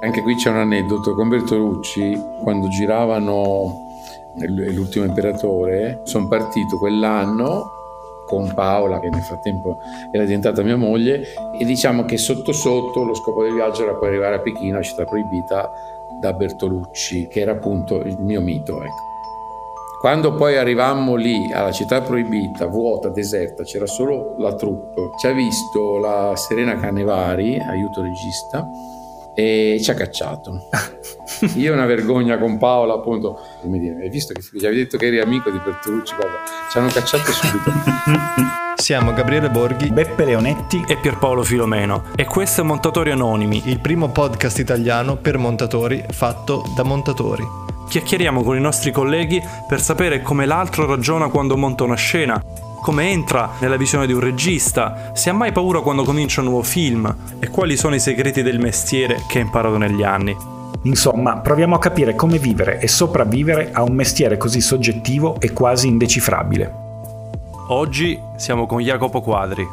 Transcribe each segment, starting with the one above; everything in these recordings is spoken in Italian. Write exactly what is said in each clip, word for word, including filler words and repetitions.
Anche qui c'è un aneddoto con Bertolucci. Quando giravano L'ultimo imperatore, sono partito quell'anno con Paola, che nel frattempo era diventata mia moglie, e diciamo che sotto sotto lo scopo del viaggio era poi arrivare a Pechino, la città proibita, da Bertolucci, che era appunto il mio mito, ecco. Quando poi arrivammo lì alla città proibita, vuota, deserta, c'era solo la troupe, ci ha visto la Serena Canevari, aiuto regista, e ci ha cacciato. Io una vergogna con Paola, appunto, mi dice, hai visto che gli avevi detto che eri amico di Bertolucci? Guarda, ci hanno cacciato subito. Siamo Gabriele Borghi, Beppe Leonetti e Pierpaolo Filomeno, e questo è Montatori Anonimi, il primo podcast italiano per montatori fatto da montatori. Chiacchieriamo con i nostri colleghi per sapere come l'altro ragiona quando monta una scena, come entra nella visione di un regista, se ha mai paura quando comincia un nuovo film e quali sono i segreti del mestiere che ha imparato negli anni. Insomma, proviamo a capire come vivere e sopravvivere a un mestiere così soggettivo e quasi indecifrabile. Oggi siamo con Jacopo Quadri.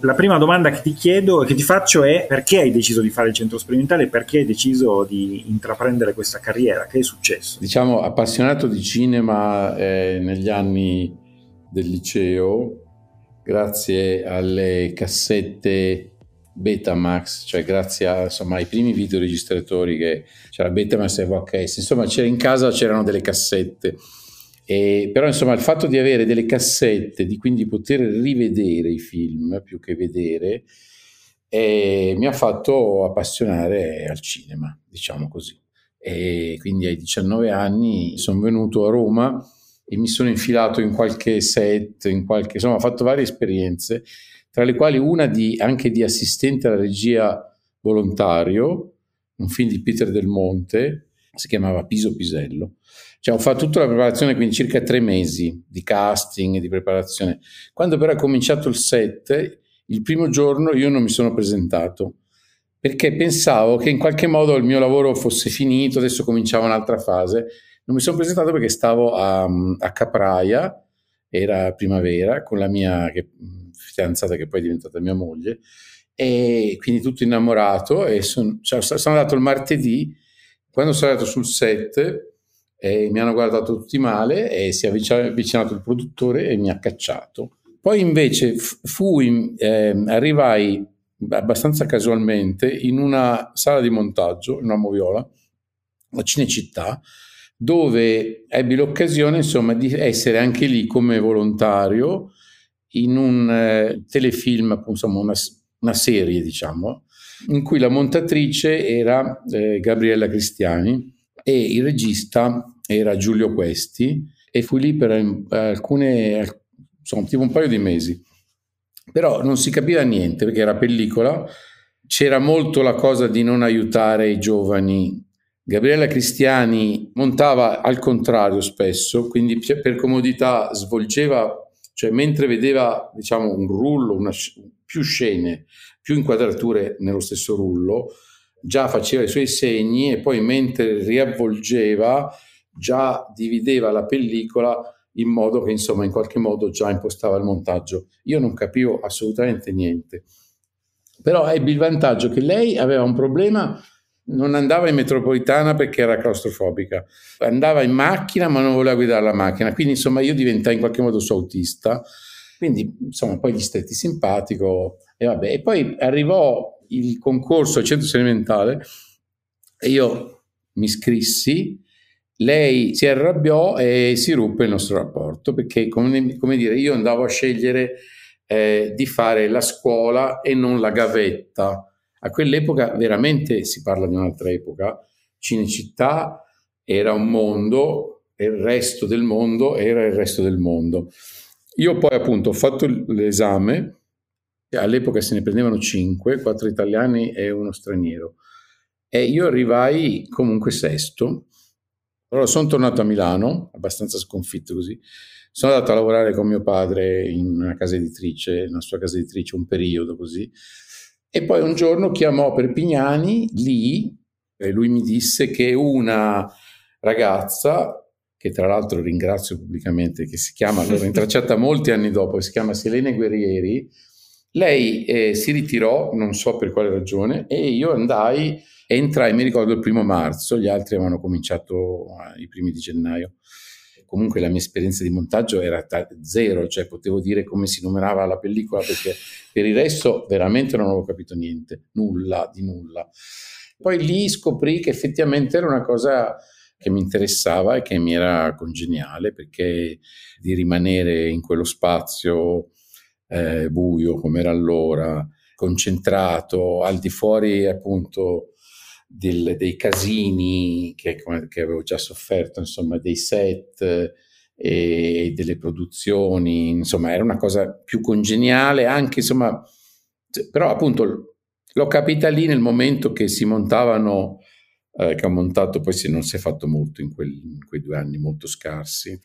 La prima domanda che ti chiedo e che ti faccio è: perché hai deciso di fare il centro sperimentale e perché hai deciso di intraprendere questa carriera? Che è successo? Diciamo, appassionato di cinema eh, negli anni del liceo, grazie alle cassette Betamax, cioè grazie a, insomma, ai primi videoregistratori, che c'era Betamax e V H S, insomma c'era, in casa c'erano delle cassette, e, però insomma il fatto di avere delle cassette, di quindi poter rivedere i film più che vedere, eh, mi ha fatto appassionare al cinema, diciamo così. E quindi ai diciannove anni sono venuto a Roma e mi sono infilato in qualche set, in qualche, insomma ho fatto varie esperienze, tra le quali una di, anche di assistente alla regia volontario, un film di Peter Del Monte, si chiamava Piso Pisello. Cioè ho fatto tutta la preparazione, quindi circa tre mesi di casting e di preparazione. Quando però è cominciato il set, il primo giorno io non mi sono presentato, perché pensavo che in qualche modo il mio lavoro fosse finito, adesso cominciava un'altra fase. Non mi sono presentato perché stavo a, a Capraia, era primavera, con la mia che, fidanzata che poi è diventata mia moglie, e quindi tutto innamorato, e son, cioè, sono andato il martedì. Quando sono andato sul set eh, mi hanno guardato tutti male e si è avvicinato il produttore e mi ha cacciato. Poi invece fui, eh, arrivai abbastanza casualmente in una sala di montaggio, in una Moviola, a Cinecittà, dove ebbi l'occasione, insomma, di essere anche lì come volontario in un eh, telefilm, insomma una, una serie, diciamo, in cui la montatrice era eh, Gabriella Cristiani e il regista era Giulio Questi, e fui lì per alcune, insomma, tipo un paio di mesi. Però non si capiva niente perché era pellicola, c'era molto la cosa di non aiutare i giovani. Gabriella Cristiani montava al contrario spesso, quindi per comodità svolgeva, cioè mentre vedeva, diciamo, un rullo, una, più scene, più inquadrature nello stesso rullo, già faceva i suoi segni, e poi mentre riavvolgeva già divideva la pellicola in modo che, insomma, in qualche modo già impostava il montaggio. Io non capivo assolutamente niente, però ebbi il vantaggio che lei aveva un problema. Non andava in metropolitana perché era claustrofobica, andava in macchina ma non voleva guidare la macchina, quindi insomma io diventai in qualche modo suo autista, quindi insomma poi gli stetti simpatico, e vabbè. E poi arrivò il concorso al centro sperimentale e io mi iscrissi, lei si arrabbiò e si ruppe il nostro rapporto, perché come, come dire, io andavo a scegliere eh, di fare la scuola e non la gavetta. A quell'epoca veramente si parla di un'altra epoca. Cinecittà era un mondo e il resto del mondo era il resto del mondo. Io poi appunto ho fatto l'esame, all'epoca se ne prendevano cinque, quattro italiani e uno straniero, e io arrivai comunque sesto. Allora sono tornato a Milano, abbastanza sconfitto così, sono andato a lavorare con mio padre in una casa editrice, nella sua casa editrice, un periodo così. E poi un giorno chiamò Perpignani lì, e lui mi disse che una ragazza, che tra l'altro ringrazio pubblicamente, che si chiama, l'ho rintracciata molti anni dopo, si chiama Selena Guerrieri, Lei eh, si ritirò, non so per quale ragione, e io andai, entrai, mi ricordo, il primo marzo, gli altri avevano cominciato eh, i primi di gennaio. Comunque la mia esperienza di montaggio era ta- zero, cioè potevo dire come si numerava la pellicola, perché per il resto veramente non avevo capito niente, nulla di nulla. Poi lì scoprì che effettivamente era una cosa che mi interessava e che mi era congeniale, perché di rimanere in quello spazio eh, buio come era allora, concentrato, al di fuori appunto del, dei casini che, che avevo già sofferto, insomma, dei set e delle produzioni, insomma era una cosa più congeniale anche, insomma, però appunto l'ho capita lì nel momento che si montavano, eh, che ho montato, poi non si è fatto molto in, quel, in quei due anni, molto scarsi,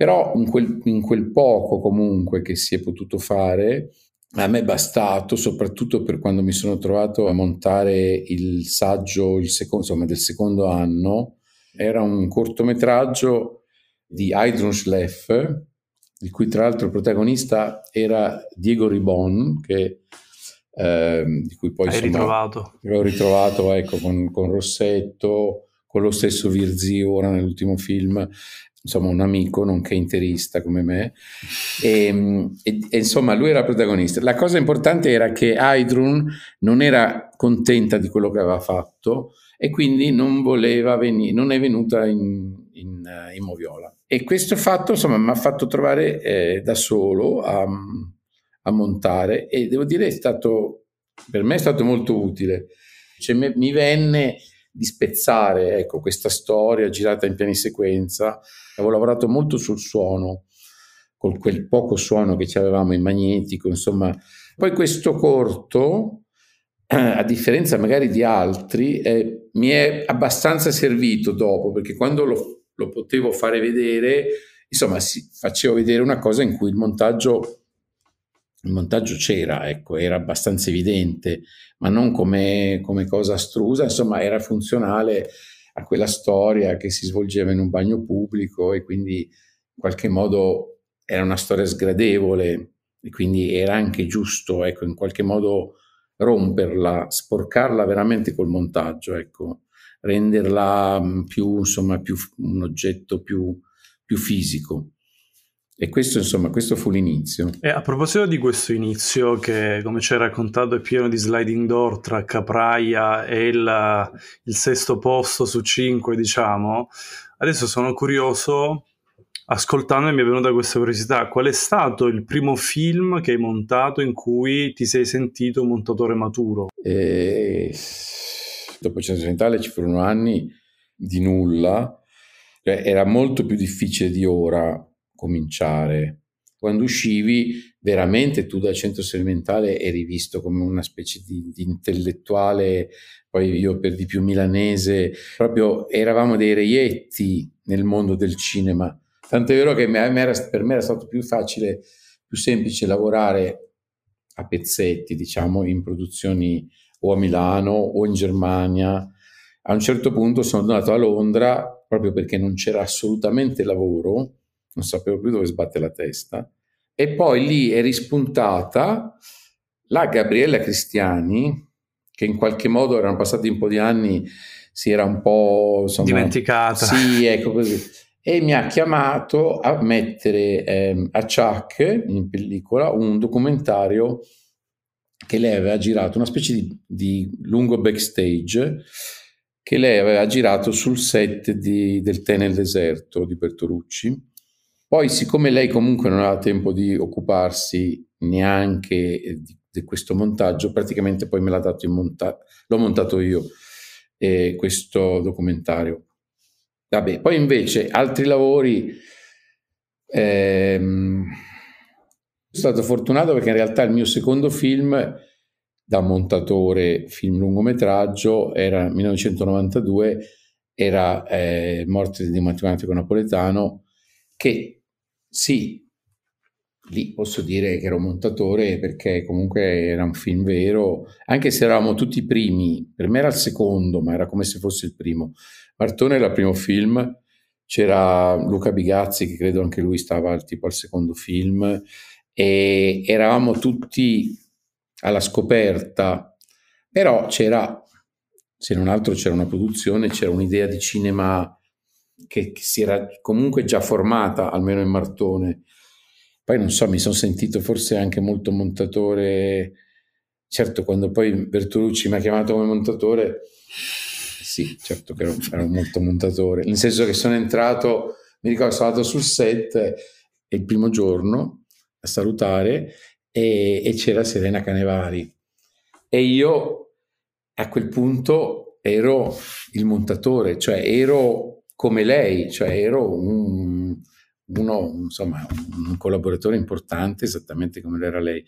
però in quel, in quel poco comunque che si è potuto fare a me è bastato, soprattutto per quando mi sono trovato a montare il saggio il secondo, insomma, del secondo anno. Era un cortometraggio di Heidrun Schleff, di cui tra l'altro il protagonista era Diego Ribon, che eh, di cui poi sono, ritrovato. l'ho ritrovato ecco, con, con Rossetto, con lo stesso Virzì ora nell'ultimo film, insomma un amico nonché interista come me, e, e, e insomma lui era protagonista. La cosa importante era che Heidrun non era contenta di quello che aveva fatto e quindi non voleva venire, non è venuta in, in, in Moviola, e questo fatto insomma mi ha fatto trovare eh, da solo a, a montare, e devo dire è stato, per me è stato molto utile, cioè me, mi venne di spezzare ecco, questa storia girata in piani sequenza. Avevo lavorato molto sul suono, con quel poco suono che avevamo in magnetico, insomma. Poi questo corto, a differenza magari di altri, eh, mi è abbastanza servito dopo, perché quando lo, lo potevo fare vedere, insomma, si, facevo vedere una cosa in cui il montaggio il montaggio c'era, ecco, era abbastanza evidente, ma non come, come cosa astrusa, insomma era funzionale a quella storia che si svolgeva in un bagno pubblico, e quindi in qualche modo era una storia sgradevole, e quindi era anche giusto, ecco, in qualche modo romperla, sporcarla veramente col montaggio, ecco, renderla più, insomma, più un oggetto più, più fisico. E questo, insomma, questo fu l'inizio. E a proposito di questo inizio, che come ci hai raccontato è pieno di sliding door tra Capraia e il, il sesto posto su cinque, diciamo, adesso sono curioso, ascoltando mi è venuta questa curiosità: qual è stato il primo film che hai montato in cui ti sei sentito un montatore maturo? E... dopo Cinecittà ci furono anni di nulla, cioè, era molto più difficile di ora cominciare. Quando uscivi veramente tu dal centro sperimentale eri visto come una specie di, di intellettuale, poi io per di più milanese, proprio eravamo dei reietti nel mondo del cinema, tant'è vero che per me era stato più facile, più semplice lavorare a pezzetti, diciamo, in produzioni o a Milano o in Germania. A un certo punto sono andato a Londra proprio perché non c'era assolutamente lavoro, non sapevo più dove sbatte la testa, e poi lì è rispuntata la Gabriella Cristiani, che in qualche modo erano passati un po' di anni, si era un po', insomma, dimenticata, sì, ecco così, e mi ha chiamato a mettere eh, a Ciak in pellicola un documentario che lei aveva girato, una specie di, di lungo backstage che lei aveva girato sul set di, del Tè nel deserto di Bertolucci. Poi, siccome lei comunque non aveva tempo di occuparsi neanche di, di questo montaggio, praticamente poi me l'ha dato in montaggio, l'ho montato io, eh, questo documentario. Vabbè, poi invece altri lavori, ehm, sono stato fortunato perché in realtà il mio secondo film da montatore, film lungometraggio, era millenovecentonovantadue, era eh, Morte di un matematico napoletano, che sì, lì posso dire che ero montatore perché comunque era un film vero, anche se eravamo tutti i primi. Per me era il secondo, ma era come se fosse il primo. Martone era il primo film, c'era Luca Bigazzi, che credo anche lui stava tipo al secondo film, e eravamo tutti alla scoperta, però c'era, se non altro c'era una produzione, c'era un'idea di cinema che, che si era comunque già formata, almeno in Martone. Poi non so, mi sono sentito forse anche molto montatore, certo quando poi Bertolucci mi ha chiamato come montatore, sì, certo che ero, ero molto montatore, nel senso che sono entrato, mi ricordo sono andato sul set il primo giorno a salutare e, e c'era Serena Canevari e io a quel punto ero il montatore, cioè ero come lei, cioè ero un, uno, insomma, un collaboratore importante esattamente come lo era lei.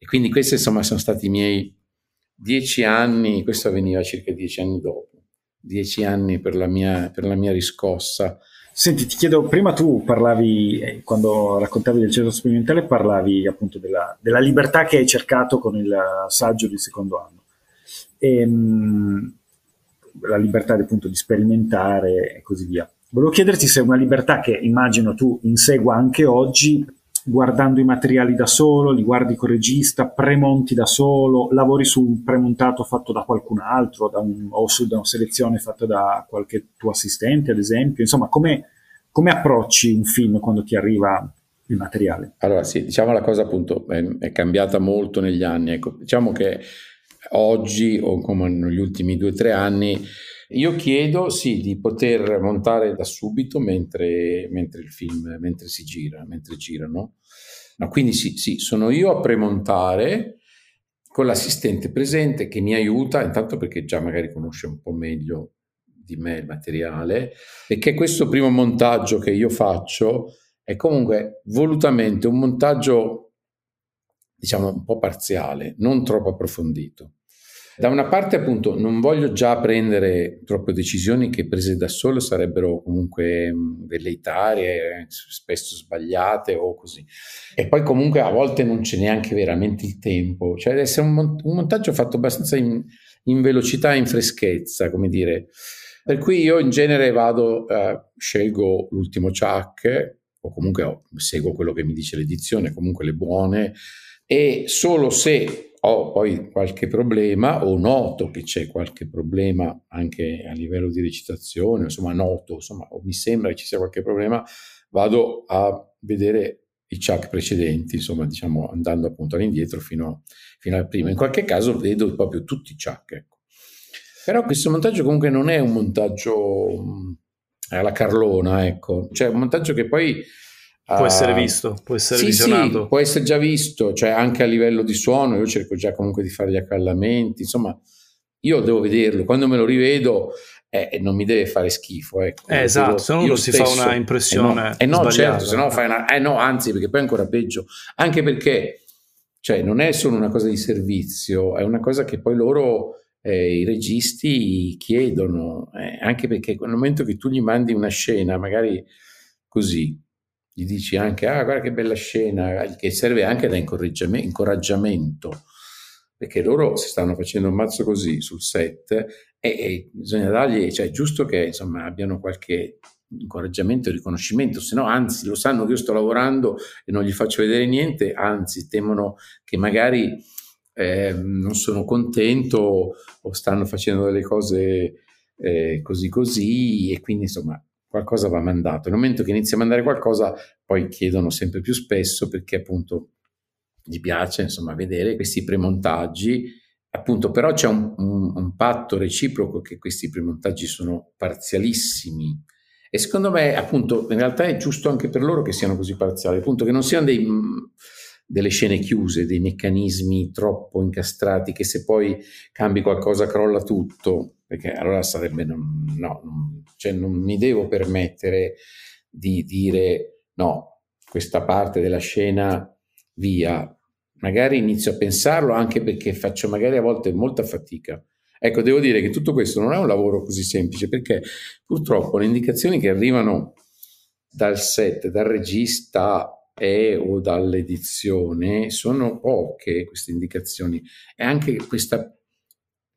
E quindi questi insomma sono stati i miei dieci anni, questo avveniva circa dieci anni dopo, dieci anni per la mia, per la mia riscossa. Senti, ti chiedo, prima tu parlavi, eh, quando raccontavi del centro sperimentale, parlavi appunto della, della libertà che hai cercato con il saggio del secondo anno. E, mh, la libertà appunto di sperimentare e così via. Volevo chiederti se è una libertà che immagino tu insegua anche oggi, guardando i materiali da solo, li guardi col regista, premonti da solo, lavori su un premontato fatto da qualcun altro, da un, o su da una selezione fatta da qualche tuo assistente, ad esempio. Insomma, come, come approcci un film quando ti arriva il materiale? Allora, sì, diciamo la cosa appunto è, è cambiata molto negli anni. Ecco, diciamo che oggi, o come negli ultimi due o tre anni, io chiedo sì di poter montare da subito mentre, mentre il film, mentre si gira, mentre girano. No, quindi sì, sì, sono io a premontare con l'assistente presente che mi aiuta, intanto perché già magari conosce un po' meglio di me il materiale, e che questo primo montaggio che io faccio è comunque volutamente un montaggio, diciamo, un po' parziale, non troppo approfondito. Da una parte appunto non voglio già prendere troppe decisioni che prese da solo sarebbero comunque velleitarie, spesso sbagliate o così. E poi comunque a volte non c'è neanche veramente il tempo, cioè deve essere un, mont- un montaggio fatto abbastanza in, in velocità e in freschezza, come dire. Per cui io in genere vado, eh, scelgo l'ultimo ciak o comunque oh, seguo quello che mi dice l'edizione, comunque le buone, e solo se ho poi qualche problema o noto che c'è qualche problema anche a livello di recitazione, insomma noto, insomma o mi sembra che ci sia qualche problema, vado a vedere i ciak precedenti, insomma diciamo andando appunto all'indietro fino, fino al primo. In qualche caso vedo proprio tutti i ciak, ecco. Però questo montaggio comunque non è un montaggio alla carlona, ecco, cioè un montaggio che poi può essere visto, può essere sì, visionato. Sì, può essere già visto, cioè anche a livello di suono, io cerco già comunque di fare gli accavallamenti, insomma, io devo vederlo, quando me lo rivedo eh, non mi deve fare schifo. Ecco. Eh, esatto, se no non si stesso, fa una impressione eh no, eh no certo, se no fai una... Eh no, anzi, perché poi è ancora peggio, anche perché cioè, non è solo una cosa di servizio, è una cosa che poi loro, eh, i registi chiedono, eh, anche perché nel momento che tu gli mandi una scena, magari così, gli dici anche, ah guarda che bella scena, che serve anche da incoraggiamento, perché loro si stanno facendo un mazzo così sul set e, e bisogna dargli, cioè è giusto che insomma abbiano qualche incoraggiamento e riconoscimento, se no anzi lo sanno che io sto lavorando e non gli faccio vedere niente, anzi temono che magari eh, non sono contento o stanno facendo delle cose eh, così così e quindi insomma qualcosa va mandato. Nel momento che inizia a mandare qualcosa, poi chiedono sempre più spesso perché appunto gli piace insomma vedere questi premontaggi, appunto, però c'è un, un, un patto reciproco che questi premontaggi sono parzialissimi e secondo me appunto in realtà è giusto anche per loro che siano così parziali, appunto che non siano dei, delle scene chiuse, dei meccanismi troppo incastrati che se poi cambi qualcosa crolla tutto, perché allora sarebbe non, no, non, cioè non mi devo permettere di dire no, questa parte della scena via, magari inizio a pensarlo anche perché faccio magari a volte molta fatica. Ecco, devo dire che tutto questo non è un lavoro così semplice perché purtroppo le indicazioni che arrivano dal set, dal regista e o dall'edizione sono poche, queste indicazioni, e anche questa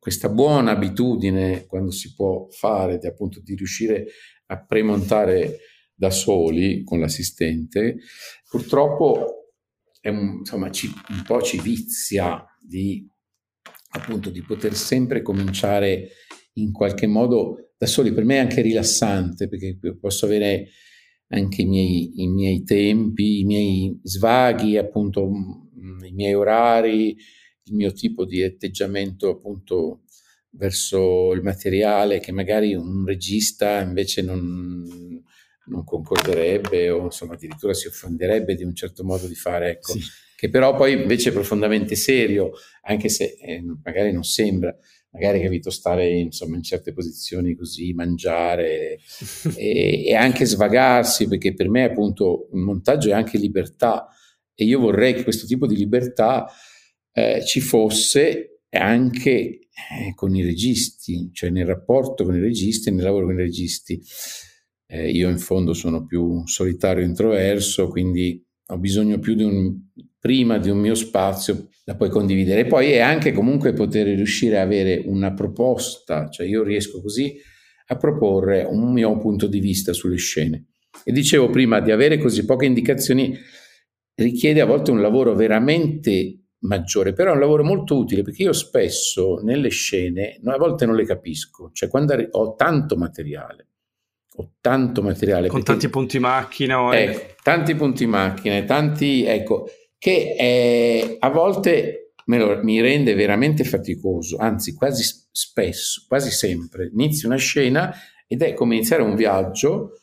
questa buona abitudine, quando si può fare, di, appunto, di riuscire a premontare da soli con l'assistente, purtroppo è un, insomma, ci, un po' ci vizia di, appunto, di poter sempre cominciare in qualche modo da soli. Per me è anche rilassante, perché posso avere anche i miei, i miei tempi, i miei svaghi, appunto, i miei orari, il mio tipo di atteggiamento, appunto, verso il materiale che magari un regista invece non, non concorderebbe, o insomma addirittura si offenderebbe di un certo modo di fare, ecco, sì. Che però poi invece è profondamente serio, anche se eh, magari non sembra, magari capito stare insomma in certe posizioni così, mangiare e, e anche svagarsi, perché per me appunto un montaggio è anche libertà, e io vorrei che questo tipo di libertà eh, ci fosse anche eh, con i registi, cioè nel rapporto con i registi e nel lavoro con i registi. Eh, io in fondo sono più solitario, introverso, quindi ho bisogno più di un, prima di un mio spazio da poi condividere. E poi è anche comunque poter riuscire a avere una proposta, cioè io riesco così a proporre un mio punto di vista sulle scene. E dicevo prima, di avere così poche indicazioni richiede a volte un lavoro veramente maggiore, però è un lavoro molto utile, perché io spesso nelle scene a volte non le capisco, cioè quando ho tanto materiale ho tanto materiale con perché, tanti punti macchina ecco, eh. tanti punti macchina tanti ecco che eh, a volte me lo, mi rende veramente faticoso, anzi quasi spesso, quasi sempre inizio una scena ed è come iniziare un viaggio,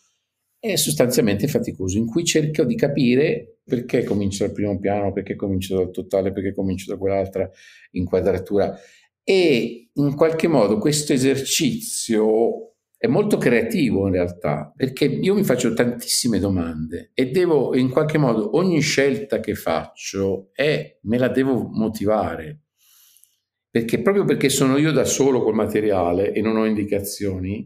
è sostanzialmente faticoso, in cui cerco di capire perché comincio dal primo piano, perché comincio dal totale, perché comincio da quell'altra inquadratura. E in qualche modo questo esercizio è molto creativo in realtà, perché io mi faccio tantissime domande e devo in qualche modo, ogni scelta che faccio è, me la devo motivare, perché proprio perché sono io da solo col materiale e non ho indicazioni,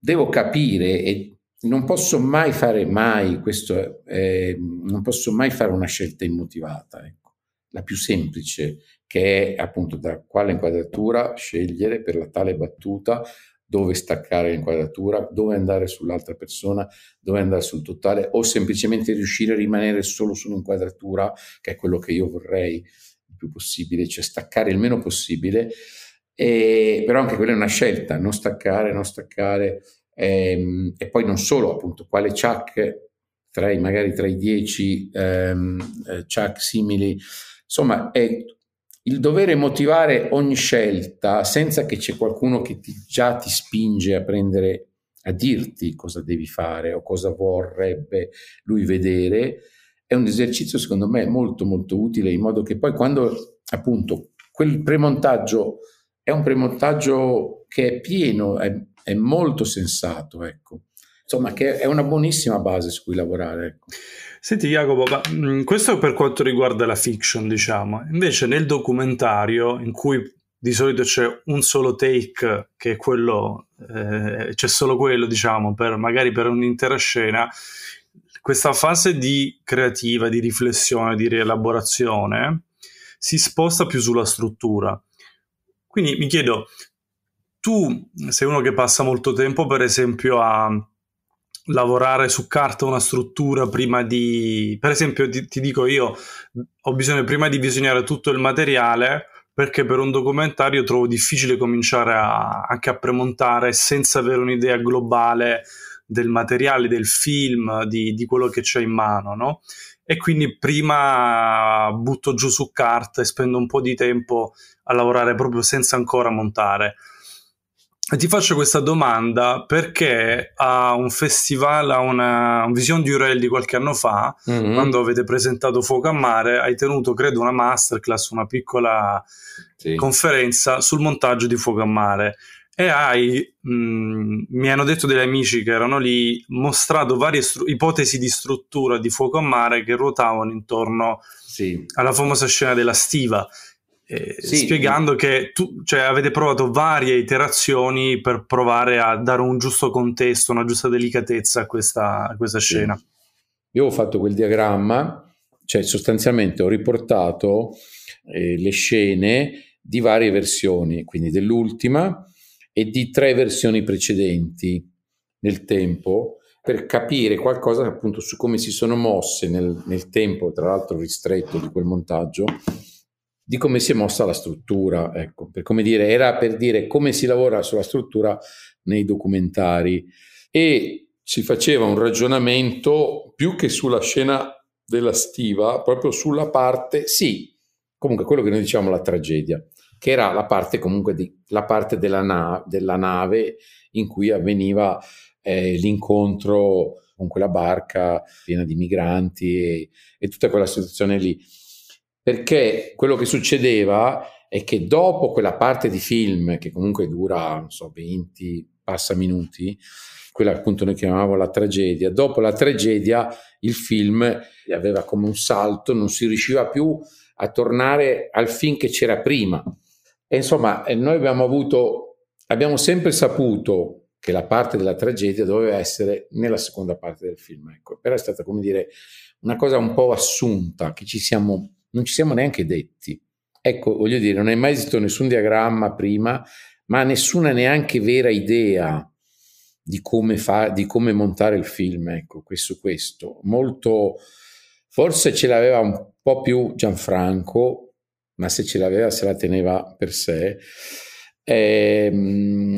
devo capire e non posso mai fare mai questo, eh, non posso mai fare una scelta immotivata, ecco. La più semplice, che è appunto da quale inquadratura scegliere per la tale battuta, dove staccare l'inquadratura, dove andare sull'altra persona, dove andare sul totale, o semplicemente riuscire a rimanere solo sull'inquadratura, che è quello che io vorrei il più possibile, cioè staccare il meno possibile. E, però anche quella è una scelta, non staccare, non staccare. E, e poi non solo, appunto, quale chuck tra i, magari tra i dieci ehm, chuck simili, insomma è il dovere motivare ogni scelta senza che c'è qualcuno che ti, già ti spinge a prendere, a dirti cosa devi fare o cosa vorrebbe lui vedere. È un esercizio secondo me molto molto utile, in modo che poi quando appunto quel premontaggio è un premontaggio che è pieno, è è molto sensato, ecco, insomma, che è una buonissima base su cui lavorare, ecco. Senti Jacopo, ma questo per quanto riguarda la fiction, diciamo, invece nel documentario, in cui di solito c'è un solo take, che è quello, eh, c'è solo quello, diciamo, per magari per un'intera scena, questa fase di creativa, di riflessione, di rielaborazione si sposta più sulla struttura. Quindi mi chiedo, tu sei uno che passa molto tempo, per esempio, a lavorare su carta una struttura prima di... Per esempio, ti, ti dico io, ho bisogno prima di visionare tutto il materiale, perché per un documentario trovo difficile cominciare a, anche a premontare senza avere un'idea globale del materiale, del film, di, di quello che c'è in mano, no? E quindi prima butto giù su carta e spendo un po' di tempo a lavorare proprio senza ancora montare. Ti faccio questa domanda perché a un festival, a una un Vision di Urel di qualche anno fa, mm-hmm. quando avete presentato Fuoco a Mare, hai tenuto, credo, una masterclass, una piccola sì. conferenza sul montaggio di Fuoco a Mare, e hai, mh, mi hanno detto degli amici che erano lì, mostrato varie stru- ipotesi di struttura di Fuoco a Mare che ruotavano intorno sì. alla famosa scena della stiva. Eh, sì, spiegando che tu, cioè, avete provato varie iterazioni per provare a dare un giusto contesto, una giusta delicatezza a questa, a questa sì. scena. Io ho fatto quel diagramma, cioè sostanzialmente ho riportato eh, le scene di varie versioni, quindi dell'ultima e di tre versioni precedenti nel tempo, per capire qualcosa appunto su come si sono mosse nel, nel tempo, tra l'altro ristretto di quel montaggio, di come si è mossa la struttura, ecco, per come dire, era per dire come si lavora sulla struttura nei documentari, e si faceva un ragionamento più che sulla scena della stiva, proprio sulla parte, sì, comunque quello che noi diciamo la tragedia, che era la parte comunque di, la parte della, na- della nave in cui avveniva eh, l'incontro con quella barca piena di migranti e, e tutta quella situazione lì. Perché quello che succedeva è che dopo quella parte di film, che comunque dura, non so, venti passa minuti, quella appunto noi chiamavamo la tragedia, dopo la tragedia il film aveva come un salto, non si riusciva più a tornare al film che c'era prima. E insomma, noi abbiamo avuto, abbiamo sempre saputo che la parte della tragedia doveva essere nella seconda parte del film, ecco. Però è stata, come dire, una cosa un po' assunta, che ci siamo, non ci siamo neanche detti. Ecco, voglio dire, non è mai esistito nessun diagramma prima, ma nessuna neanche vera idea di come fa, di come montare il film, ecco, questo questo. Molto, forse ce l'aveva un po' più Gianfranco, ma se ce l'aveva se la teneva per sé. E,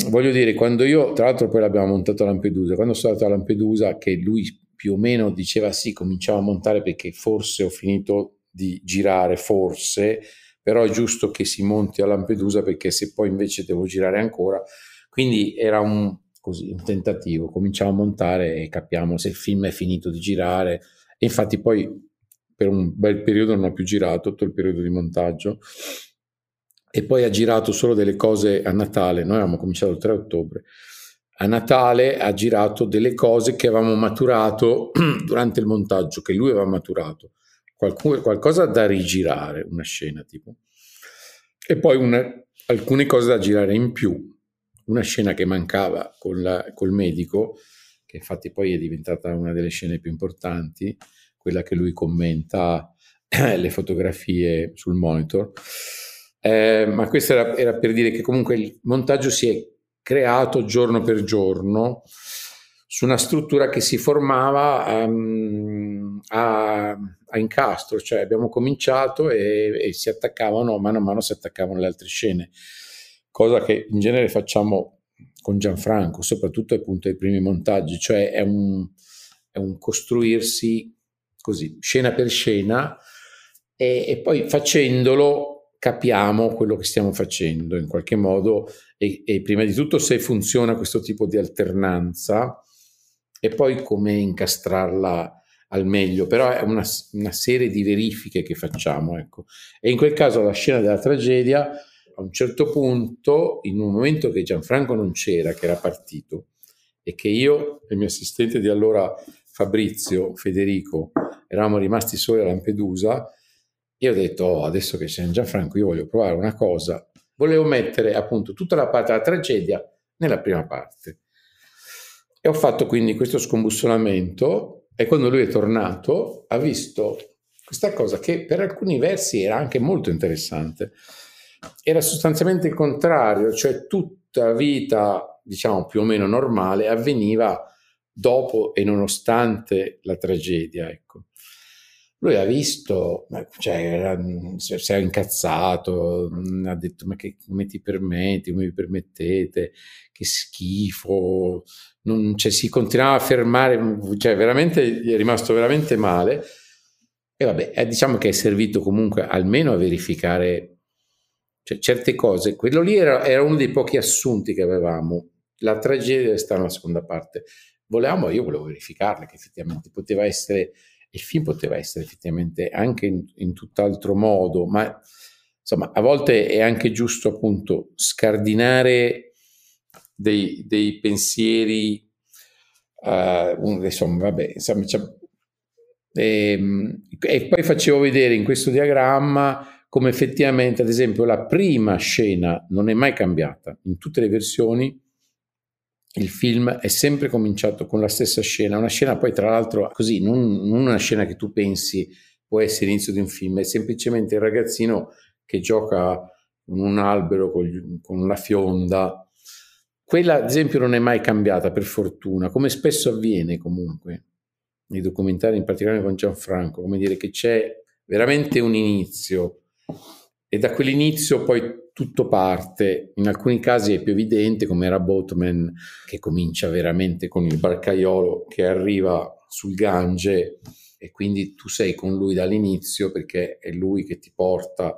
voglio dire, quando io, tra l'altro poi l'abbiamo montato a Lampedusa, quando sono andato a Lampedusa, che lui più o meno diceva sì, cominciamo a montare perché forse ho finito di girare, forse, però è giusto che si monti a Lampedusa perché se poi invece devo girare ancora, quindi era un, così, un tentativo, cominciamo a montare e capiamo se il film è finito di girare. E infatti poi per un bel periodo non ha più girato, tutto il periodo di montaggio, e poi ha girato solo delle cose a Natale. Noi avevamo cominciato il tre ottobre, a Natale ha girato delle cose che avevamo maturato durante il montaggio, che lui aveva maturato, Qualc- qualcosa da rigirare, una scena tipo, e poi una, alcune cose da girare in più, una scena che mancava con la, col medico, che infatti poi è diventata una delle scene più importanti, quella che lui commenta le fotografie sul monitor, eh, ma questo era, era per dire che comunque il montaggio si è creato giorno per giorno su una struttura che si formava um, a, a incastro, cioè abbiamo cominciato e, e si attaccavano, mano a mano si attaccavano le altre scene, cosa che in genere facciamo con Gianfranco, soprattutto appunto ai primi montaggi, cioè è un, è un costruirsi così, scena per scena, e, e poi facendolo capiamo quello che stiamo facendo in qualche modo, e, e prima di tutto se funziona questo tipo di alternanza e poi come incastrarla al meglio. Però è una, una serie di verifiche che facciamo, ecco. E in quel caso la scena della tragedia, a un certo punto, in un momento che Gianfranco non c'era, che era partito, e che io e il mio assistente di allora Fabrizio, Federico, eravamo rimasti soli a Lampedusa, io ho detto, oh, adesso che c'è Gianfranco io voglio provare una cosa, volevo mettere appunto tutta la parte della tragedia nella prima parte, e ho fatto quindi questo scombussolamento, e quando lui è tornato ha visto questa cosa che per alcuni versi era anche molto interessante, era sostanzialmente il contrario, cioè tutta vita diciamo più o meno normale avveniva dopo e nonostante la tragedia, ecco. Lui ha visto, cioè, era, si è incazzato, ha detto ma che, come ti permetti, come vi permettete, che schifo, non, cioè, si continuava a fermare, cioè veramente gli è rimasto veramente male. E vabbè, diciamo che è servito comunque almeno a verificare, cioè, certe cose. Quello lì era, era uno dei pochi assunti che avevamo, la tragedia sta nella seconda parte. Volevamo, io volevo verificarla, che effettivamente poteva essere, il film poteva essere effettivamente anche in, in tutt'altro modo, ma insomma a volte è anche giusto appunto scardinare dei, dei pensieri, uh, insomma vabbè, insomma, cioè, e, e poi facevo vedere in questo diagramma come effettivamente ad esempio la prima scena non è mai cambiata, in tutte le versioni il film è sempre cominciato con la stessa scena, una scena poi tra l'altro così, non, non una scena che tu pensi può essere l'inizio di un film, è semplicemente il ragazzino che gioca con un albero con, con la fionda, Quella, ad esempio, non è mai cambiata, per fortuna, come spesso avviene comunque nei documentari, in particolare con Gianfranco, come dire che c'è veramente un inizio e da quell'inizio poi tutto parte. In alcuni casi è più evidente, come era Boatman, che comincia veramente con il barcaiolo che arriva sul Gange e quindi tu sei con lui dall'inizio perché è lui che ti porta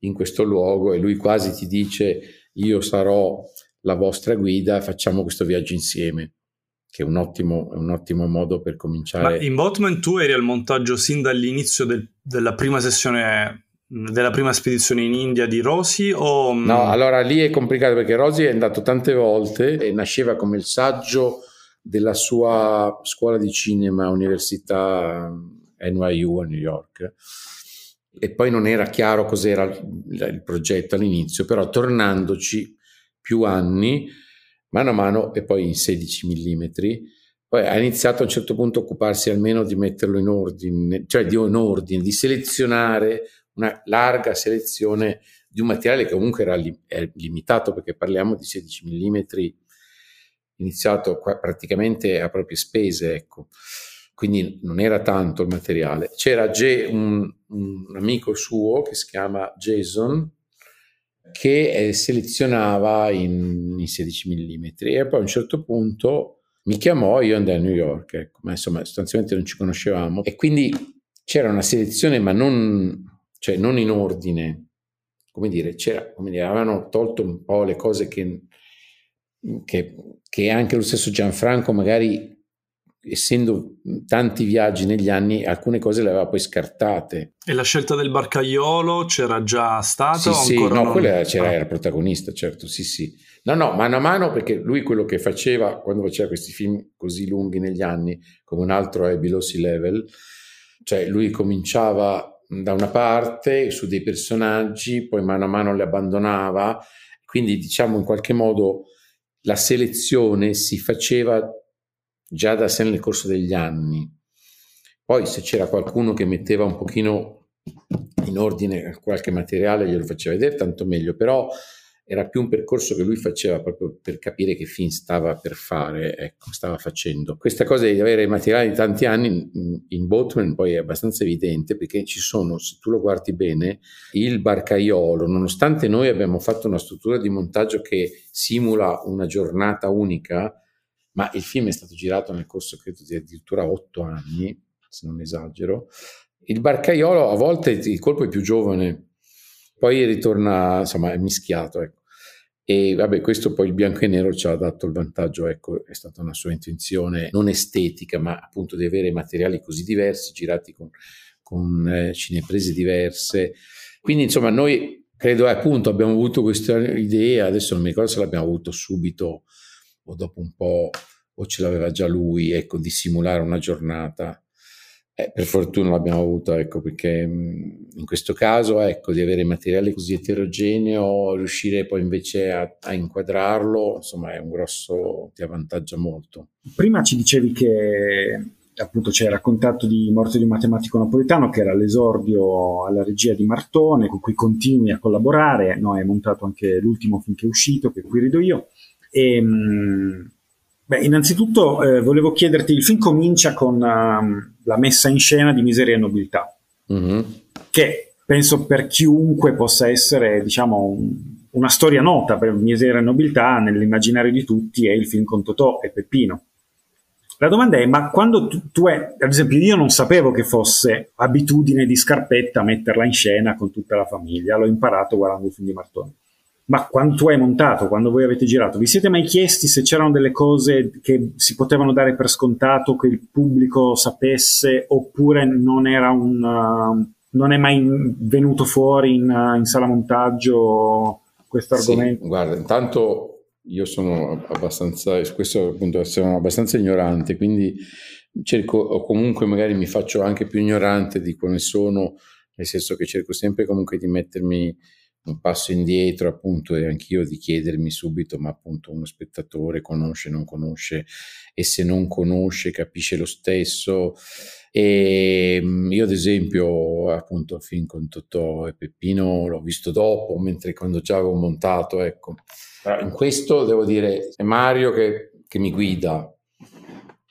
in questo luogo e lui quasi ti dice io sarò la vostra guida, facciamo questo viaggio insieme, che è un ottimo, è un ottimo modo per cominciare. Ma in Boatman tu eri al montaggio sin dall'inizio del, della prima sessione, della prima spedizione in India di Rosy o... No, allora lì è complicato perché Rosy è andato tante volte e nasceva come il saggio della sua scuola di cinema, università N Y U a New York, e poi non era chiaro cos'era il, il progetto all'inizio, però tornandoci più anni, mano a mano, e poi in sedici millimetri, poi ha iniziato a un certo punto a occuparsi almeno di metterlo in ordine, cioè di un ordine, di selezionare una larga selezione di un materiale che comunque era li, limitato, perché parliamo di sedici millimetri, iniziato qua praticamente a proprie spese, ecco. Quindi non era tanto il materiale. C'era un, un amico suo che si chiama Jason, che eh, selezionava in, in sedici millimetri, e poi a un certo punto mi chiamò, io andai a New York, ecco. Ma insomma sostanzialmente non ci conoscevamo, e quindi c'era una selezione ma non, cioè non in ordine, come dire, c'era, come dire, avevano tolto un po' le cose che, che, che anche lo stesso Gianfranco, magari essendo tanti viaggi negli anni, alcune cose le aveva poi scartate. E la scelta del barcaiolo c'era già stata? Sì, o sì, ancora no, non... quella era, c'era, era protagonista, certo, sì, sì. No, no, mano a mano, perché lui quello che faceva quando faceva questi film così lunghi negli anni, come un altro è Below Sea Level, cioè lui cominciava da una parte su dei personaggi, poi mano a mano li abbandonava, quindi diciamo in qualche modo la selezione si faceva già da sé nel corso degli anni. Poi se c'era qualcuno che metteva un pochino in ordine qualche materiale, glielo faceva vedere, tanto meglio, però era più un percorso che lui faceva proprio per capire che film stava per fare, ecco, stava facendo. Questa cosa di avere materiale di tanti anni in, in Boatman poi è abbastanza evidente, perché ci sono, se tu lo guardi bene, il barcaiolo, nonostante noi abbiamo fatto una struttura di montaggio che simula una giornata unica, ma il film è stato girato nel corso, credo, di addirittura otto anni, se non esagero. Il barcaiolo a volte il colpo è più giovane, poi ritorna, insomma, è mischiato, ecco. E vabbè, questo poi il bianco e nero ci ha dato il vantaggio, ecco, è stata una sua intenzione non estetica, ma appunto di avere materiali così diversi, girati con, con eh, cineprese diverse. Quindi, insomma, noi credo, eh, appunto, abbiamo avuto questa idea, adesso non mi ricordo se l'abbiamo avuto subito o dopo un po', o ce l'aveva già lui, ecco, di simulare una giornata. Eh, per fortuna l'abbiamo avuta, ecco, perché mh, in questo caso, ecco, di avere materiale così eterogeneo, riuscire poi invece a, a inquadrarlo, insomma, è un grosso, ti avvantaggia molto. Prima ci dicevi che appunto c'è il raccontato di Morte di un matematico napoletano, che era l'esordio alla regia di Martone, con cui continui a collaborare, no? Hai montato anche l'ultimo film che è uscito, che qui rido io. E, beh, innanzitutto eh, volevo chiederti, il film comincia con um, la messa in scena di Miseria e Nobiltà, mm-hmm. che penso per chiunque possa essere, diciamo, un, una storia nota. Per Miseria e Nobiltà nell'immaginario di tutti è il film con Totò e Peppino. La domanda è, ma quando tu, tu è, ad esempio io non sapevo che fosse abitudine di Scarpetta metterla in scena con tutta la famiglia, l'ho imparato guardando il film di Martone. Ma quando tu hai montato, quando voi avete girato, vi siete mai chiesti se c'erano delle cose che si potevano dare per scontato, che il pubblico sapesse, oppure non era un, uh, non è mai venuto fuori in, uh, in sala montaggio questo argomento? Sì, guarda, intanto io sono abbastanza, questo appunto, sono abbastanza ignorante, quindi cerco, o comunque magari mi faccio anche più ignorante di come sono, nel senso che cerco sempre comunque di mettermi un passo indietro, appunto, e anch'io di chiedermi subito, ma appunto uno spettatore conosce, non conosce, e se non conosce capisce lo stesso. E io ad esempio, appunto, il film con Totò e Peppino l'ho visto dopo, mentre quando già avevo montato, ecco, In questo devo dire è Mario che, che mi guida,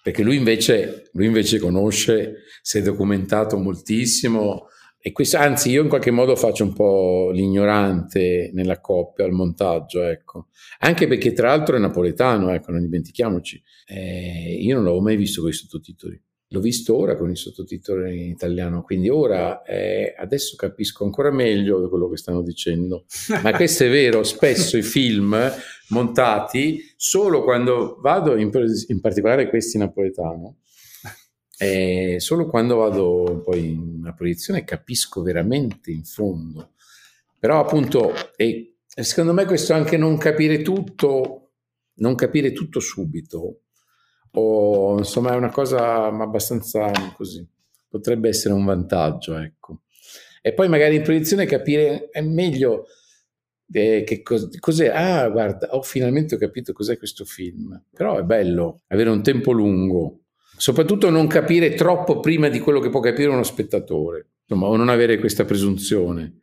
perché lui invece, lui invece conosce, si è documentato moltissimo. E questo, anzi, io in qualche modo faccio un po' l'ignorante nella coppia, al montaggio, ecco. Anche perché tra l'altro è napoletano, ecco, non dimentichiamoci. Eh, io non l'avevo mai visto con i sottotitoli. L'ho visto ora con i sottotitoli in italiano, quindi ora eh, adesso capisco ancora meglio quello che stanno dicendo. Ma questo è vero, spesso i film montati, solo quando vado, in, in particolare questi napoletano, Eh, solo quando vado poi in una proiezione capisco veramente in fondo, però appunto eh, secondo me questo anche non capire tutto non capire tutto subito, o insomma è una cosa abbastanza così, potrebbe essere un vantaggio, ecco. E poi magari in proiezione capire è meglio eh, che cos- cos'è, ah guarda, ho finalmente ho capito cos'è questo film, però è bello avere un tempo lungo. Soprattutto non capire troppo prima di quello che può capire uno spettatore, insomma, o non avere questa presunzione.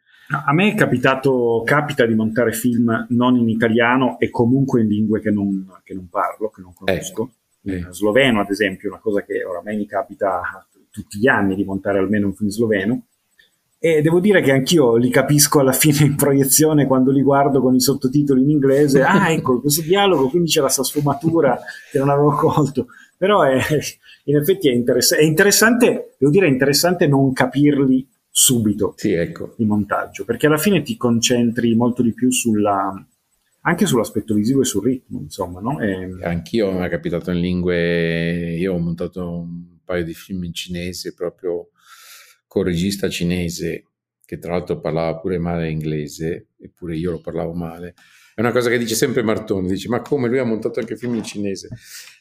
A me è capitato, capita di montare film non in italiano e comunque in lingue che non, che non parlo, che non conosco. Eh, in eh. Sloveno, ad esempio, una cosa che oramai mi capita tutti gli anni di montare almeno un film sloveno. E devo dire che anch'io li capisco alla fine in proiezione quando li guardo con i sottotitoli in inglese. Ah, ecco, questo dialogo, quindi c'è la sua sfumatura che non avevo colto. Però è, in effetti è, interess- è interessante, devo dire è interessante non capirli subito, sì, ecco, di montaggio, perché alla fine ti concentri molto di più sulla, anche sull'aspetto visivo e sul ritmo, insomma, no? E, anch'io mi è capitato in lingue, io ho montato un paio di film in cinese proprio con regista cinese, che tra l'altro parlava pure male inglese, eppure io lo parlavo male. È una cosa che dice sempre Martone, dice ma come lui ha montato anche film in cinese.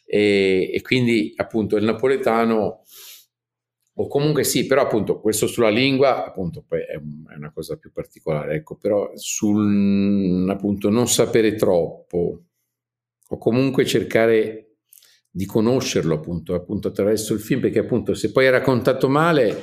E, e quindi appunto il napoletano, o comunque sì, però appunto questo sulla lingua appunto poi è, un, è una cosa più particolare, ecco, però sul appunto non sapere troppo o comunque cercare di conoscerlo appunto, appunto attraverso il film, perché appunto se poi è raccontato male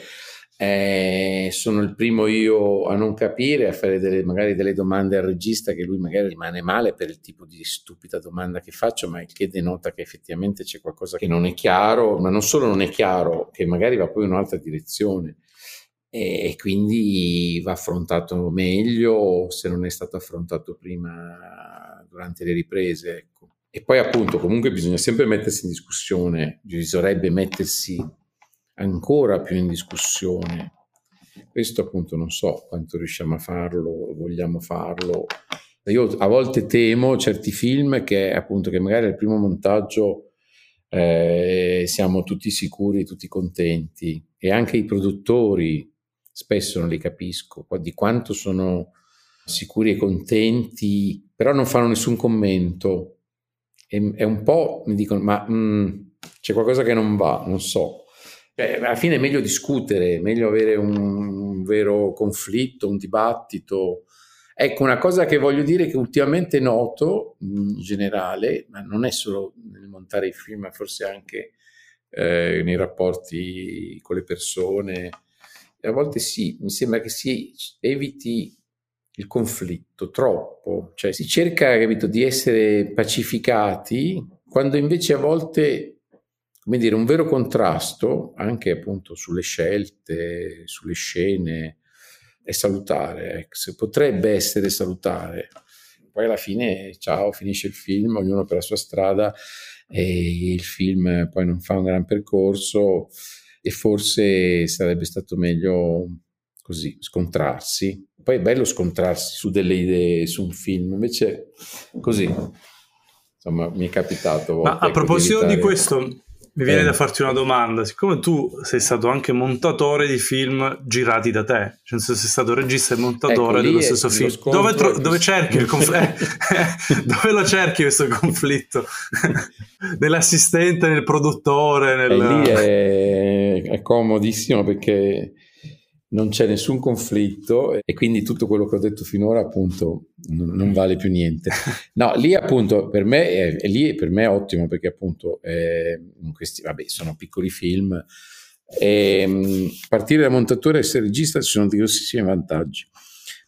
eh, sono il primo io a non capire, a fare delle, magari delle domande al regista che lui magari rimane male per il tipo di stupida domanda che faccio, ma il che denota che effettivamente c'è qualcosa che non è chiaro, ma non solo non è chiaro, che magari va poi in un'altra direzione e, e quindi va affrontato meglio se non è stato affrontato prima durante le riprese, ecco. E poi appunto comunque bisogna sempre mettersi in discussione, bisognerebbe mettersi ancora più in discussione. Questo appunto non so quanto riusciamo a farlo, vogliamo farlo. Io a volte temo certi film che appunto che magari al primo montaggio eh, siamo tutti sicuri, tutti contenti, e anche i produttori spesso non li capisco di quanto sono sicuri e contenti, però non fanno nessun commento e, è un po' mi dicono ma mh, c'è qualcosa che non va, non so. Cioè, alla fine è meglio discutere, meglio avere un, un vero conflitto, un dibattito. Ecco, una cosa che voglio dire che ultimamente noto in generale, ma non è solo nel montare i film, ma forse anche eh, nei rapporti con le persone. E a volte sì, mi sembra che si eviti il conflitto troppo. Cioè, si cerca, capito, di essere pacificati, quando invece a volte, come dire, un vero contrasto, anche appunto sulle scelte, sulle scene, è salutare, eh. Potrebbe essere salutare. Poi alla fine, ciao, finisce il film, ognuno per la sua strada, e il film poi non fa un gran percorso, e forse sarebbe stato meglio così, scontrarsi. Poi è bello scontrarsi su delle idee, su un film, invece così, insomma, mi è capitato. Ma a proposito di, evitare... di questo... Mi viene eh. da farti una domanda, siccome tu sei stato anche montatore di film girati da te, cioè sei stato regista e montatore ecco, dello stesso film, dove, tro- dove cerchi il conflitto? Dove lo cerchi questo conflitto? Nell'assistente, nel produttore? Nel... E lì è... è comodissimo perché non c'è nessun conflitto e quindi tutto quello che ho detto finora appunto non vale più niente. No, lì appunto per me è, è lì per me è ottimo perché appunto eh, questi vabbè sono piccoli film e mh, partire da montatore e essere regista ci sono grossissimi vantaggi.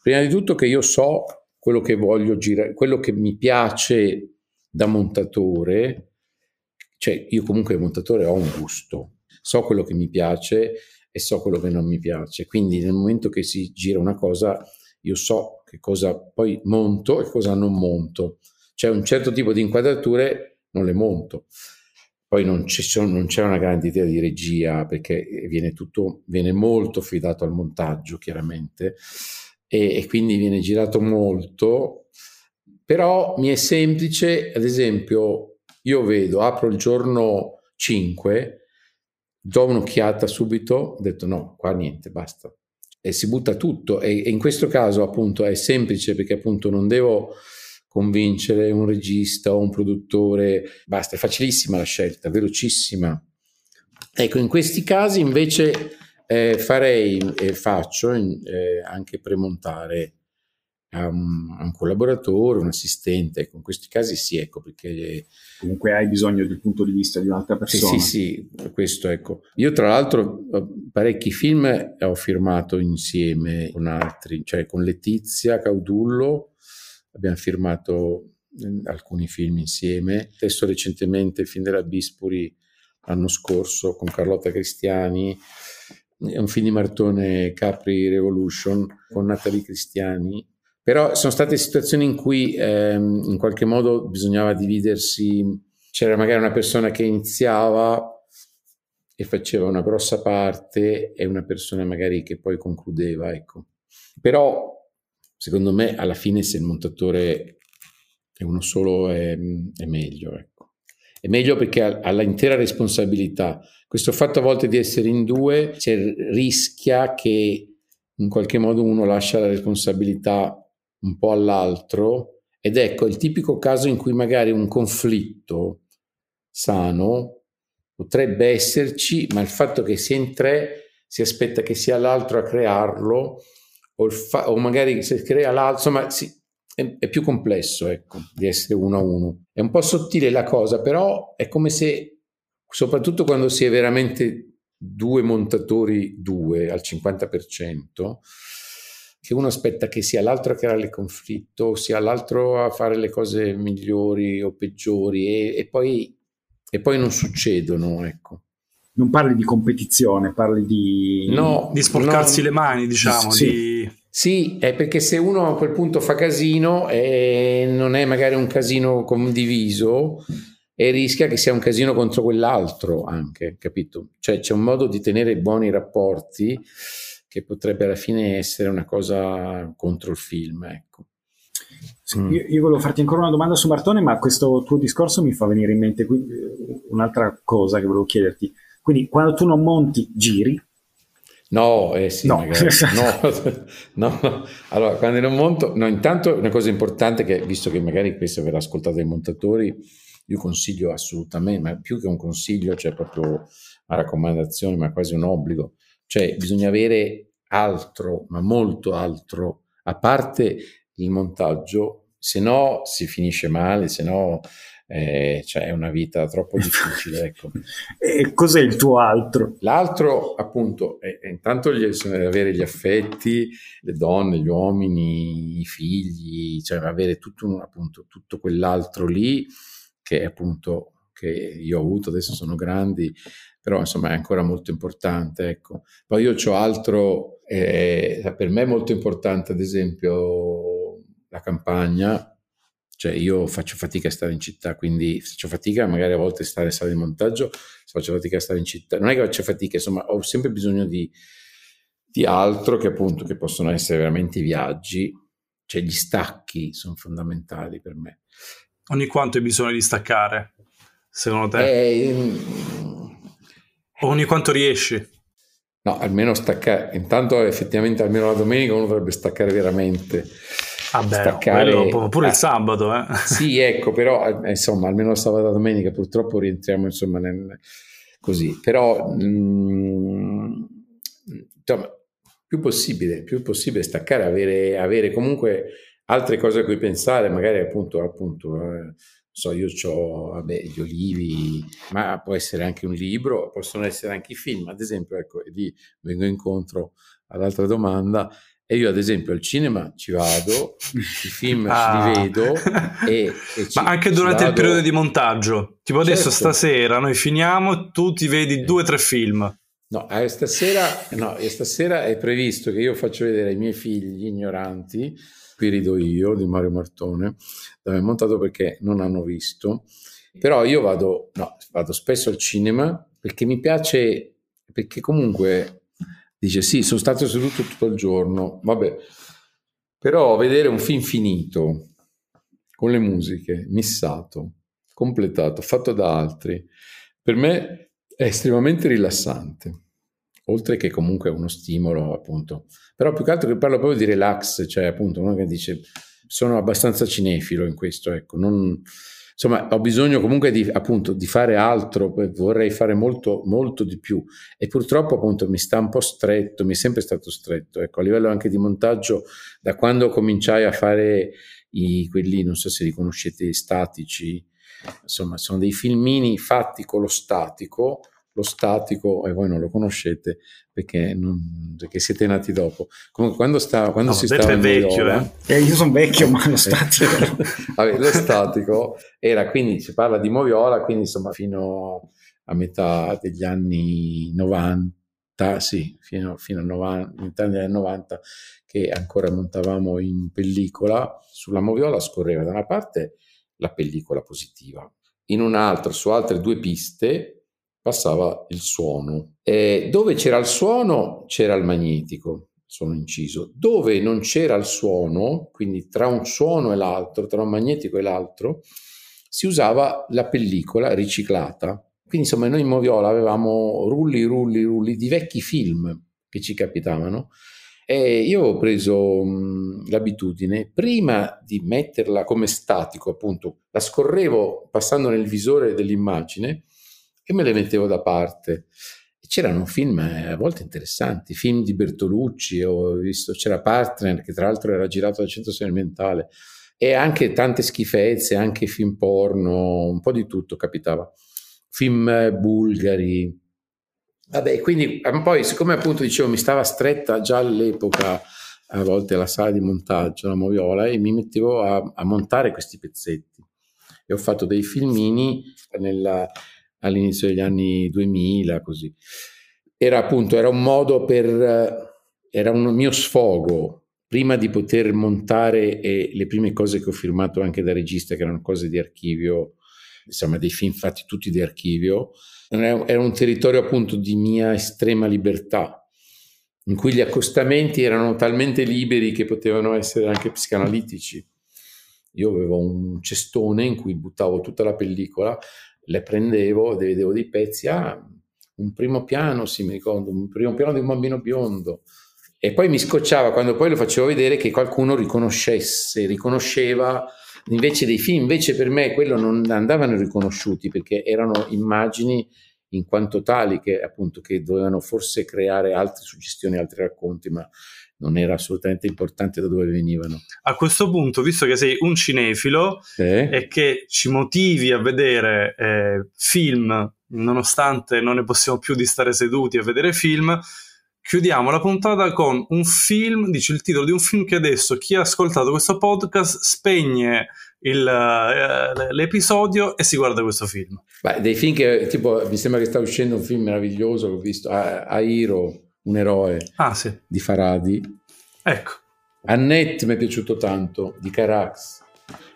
Prima di tutto che io so quello che voglio girare, quello che mi piace da montatore, cioè io comunque montatore ho un gusto, so quello che mi piace e so quello che non mi piace, quindi nel momento che si gira una cosa io so che cosa poi monto e cosa non monto, c'è un certo tipo di inquadrature non le monto, poi non c'è, non c'è una grande idea di regia perché viene tutto, viene molto affidato al montaggio chiaramente e, e quindi viene girato molto, però mi è semplice, ad esempio io vedo, apro il giorno cinque, do un'occhiata subito, ho detto no, qua niente, basta, e si butta tutto e, e in questo caso appunto è semplice perché appunto non devo convincere un regista o un produttore, basta, è facilissima la scelta, velocissima. Ecco, in questi casi invece eh, farei e eh, faccio eh, anche premontare a un, a un collaboratore, un assistente, ecco, in questi casi sì, ecco, perché comunque hai bisogno del punto di vista di un'altra persona. Sì, sì, questo ecco. Io tra l'altro parecchi film ho firmato insieme con altri, cioè con Letizia Caudullo, abbiamo firmato alcuni film insieme, adesso recentemente il film della Bispuri l'anno scorso con Carlotta Cristiani, è un film di Martone, Capri Revolution, con Natalie Cristiani, però sono state situazioni in cui ehm, in qualche modo bisognava dividersi, c'era magari una persona che iniziava e faceva una grossa parte e una persona magari che poi concludeva, ecco. Però secondo me alla fine se il montatore è uno solo è, è meglio, ecco. È meglio perché ha, ha l'intera responsabilità. Questo fatto a volte di essere in due cioè, rischia che in qualche modo uno lascia la responsabilità un po' all'altro ed ecco il tipico caso in cui magari un conflitto sano potrebbe esserci, ma il fatto che sia in tre si aspetta che sia l'altro a crearlo O, fa- o magari se crea l'alzo, ma sì, è, è più complesso ecco, di essere uno a uno. È un po' sottile la cosa, però è come se, soprattutto quando si è veramente due montatori, due al cinquanta per cento, che uno aspetta che sia l'altro a creare il conflitto, sia l'altro a fare le cose migliori o peggiori, e, e, poi, e poi non succedono, ecco. Non parli di competizione, parli di, no, di sporcarsi no, le mani, diciamo. Sì, di... sì, è perché se uno a quel punto fa casino e non è magari un casino condiviso e rischia che sia un casino contro quell'altro anche, capito? Cioè c'è un modo di tenere buoni rapporti che potrebbe alla fine essere una cosa contro il film, ecco. Sì, mm. io, io volevo farti ancora una domanda su Martone, ma questo tuo discorso mi fa venire in mente qui un'altra cosa che volevo chiederti. Quindi quando tu non monti, giri? No, eh sì, no. Magari. No, no, no. Allora, quando non monto, no, intanto una cosa importante che, visto che magari questo verrà ascoltato dai montatori, io consiglio assolutamente, ma più che un consiglio, cioè proprio una raccomandazione, ma quasi un obbligo, cioè bisogna avere altro, ma molto altro, a parte il montaggio, se no si finisce male, se no... Eh, cioè è una vita troppo difficile ecco. E cos'è il tuo altro? L'altro appunto è, è intanto gli, avere gli affetti, le donne, gli uomini, i figli, cioè avere tutto, un, appunto, tutto quell'altro lì che appunto che io ho avuto, adesso sono grandi però insomma è ancora molto importante ecco. Poi io c'ho altro eh, per me è molto importante ad esempio la campagna. Cioè io faccio fatica a stare in città, quindi faccio fatica magari a volte stare in sala di montaggio, faccio fatica a stare in città, non è che faccio fatica, insomma ho sempre bisogno di, di altro che appunto che possono essere veramente i viaggi, cioè gli stacchi sono fondamentali per me. Ogni quanto hai bisogno di staccare, secondo te? Eh, Ogni quanto riesci? No, almeno staccare, intanto effettivamente almeno la domenica uno dovrebbe staccare veramente. Ah beh, staccare bello, pure ah, il sabato eh. Sì ecco però insomma almeno sabato e domenica purtroppo rientriamo insomma nel, così però mh, insomma, più possibile più possibile staccare avere, avere comunque altre cose a cui pensare magari appunto appunto eh, so io c'ho vabbè, gli olivi ma può essere anche un libro possono essere anche i film ad esempio ecco e lì vengo incontro all'altra domanda E io ad esempio al cinema ci vado, i film ah. ci li vedo e, e ci, ma anche durante il periodo di montaggio, tipo adesso certo. stasera noi finiamo, tu ti vedi eh. due o tre film. No, eh, stasera, no eh, stasera è previsto che io faccio vedere ai miei figli ignoranti, qui rido io, di Mario Martone, da me montato, perché non hanno visto. Però io vado, no, vado spesso al cinema perché mi piace, perché comunque... Dice sì, sono stato seduto tutto il giorno, vabbè, però vedere un film finito, con le musiche, missato, completato, fatto da altri, per me è estremamente rilassante, oltre che comunque è uno stimolo, appunto. Però più che altro che parlo proprio di relax, cioè appunto uno che dice sono abbastanza cinefilo in questo, ecco, non... Insomma, ho bisogno comunque di, appunto, di fare altro, vorrei fare molto, molto di più. E purtroppo, appunto, mi sta un po' stretto, mi è sempre stato stretto. Ecco, a livello anche di montaggio, da quando cominciai a fare i, quelli, non so se li conoscete, statici, insomma, sono dei filmini fatti con lo statico. Lo statico, e voi non lo conoscete perché, non, perché siete nati dopo. Comunque, quando, sta, quando no, si stava in Moviola, eh. eh, io sono vecchio, ma lo statico, vabbè, lo statico era, quindi si parla di Moviola, quindi insomma fino a metà degli anni novanta, sì, fino, fino a novanta, metà degli anni novanta, che ancora montavamo in pellicola. Sulla Moviola scorreva da una parte la pellicola positiva, in un'altra, su altre due piste, passava il suono. Eh, dove c'era il suono c'era il magnetico, sono inciso. Dove non c'era il suono, quindi tra un suono e l'altro, tra un magnetico e l'altro, si usava la pellicola riciclata. Quindi insomma noi in Moviola avevamo rulli, rulli, rulli di vecchi film che ci capitavano, e io ho preso mh, l'abitudine, prima di metterla come statico, appunto, la scorrevo passando nel visore dell'immagine e me le mettevo da parte. C'erano film eh, a volte interessanti, film di Bertolucci, ho visto, c'era Partner, che tra l'altro era girato al Centro Sperimentale, e anche tante schifezze, anche film porno, un po' di tutto capitava, film eh, bulgari. Vabbè, quindi poi, siccome appunto dicevo mi stava stretta già all'epoca a volte la sala di montaggio, la Moviola, e mi mettevo a, a montare questi pezzetti, e ho fatto dei filmini nella... all'inizio degli anni duemila, così. Era appunto, era un modo per, era un mio sfogo, prima di poter montare e le prime cose che ho firmato anche da regista, che erano cose di archivio, insomma dei film fatti tutti di archivio, era un territorio appunto di mia estrema libertà, in cui gli accostamenti erano talmente liberi che potevano essere anche psicanalitici. Io avevo un cestone in cui buttavo tutta la pellicola, le prendevo, vedevo dei pezzi, ah, un primo piano, sì, mi ricordo, un primo piano di un bambino biondo, e poi mi scocciava quando poi lo facevo vedere che qualcuno riconoscesse, riconosceva, invece dei film, invece per me quello non andavano riconosciuti, perché erano immagini in quanto tali che appunto che dovevano forse creare altre suggestioni, altri racconti, ma non era assolutamente importante da dove venivano. A questo punto, visto che sei un cinefilo eh? e che ci motivi a vedere eh, film, nonostante non ne possiamo più di stare seduti a vedere film, chiudiamo la puntata con un film, dici il titolo di un film che adesso chi ha ascoltato questo podcast spegne il, eh, l'episodio e si guarda questo film. Beh, dei film che, tipo, mi sembra che sta uscendo un film meraviglioso, l'ho visto, a, a Hiro, un eroe ah, sì. di Faradi. Ecco. Annette mi è piaciuto tanto, di Carax.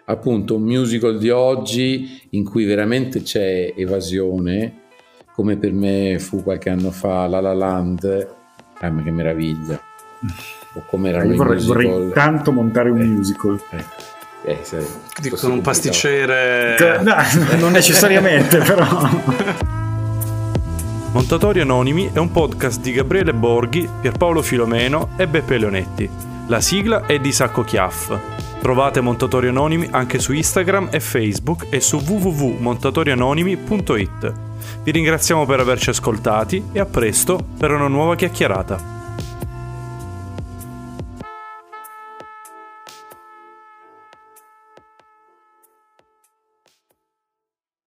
Appunto un musical di oggi in cui veramente c'è evasione, come per me fu qualche anno fa La La Land. Ah, ma che meraviglia. O come erano i musical. Vorrei tanto montare un eh, musical. Eh. Eh, sai, con un pasticcere... No, non necessariamente, però... Montatori Anonimi è un podcast di Gabriele Borghi, Pierpaolo Filomeno e Beppe Leonetti. La sigla è di Sacco Chiaff. Trovate Montatori Anonimi anche su Instagram e Facebook e su w w w punto montatori anonimi punto i t. Vi ringraziamo per averci ascoltati e a presto per una nuova chiacchierata.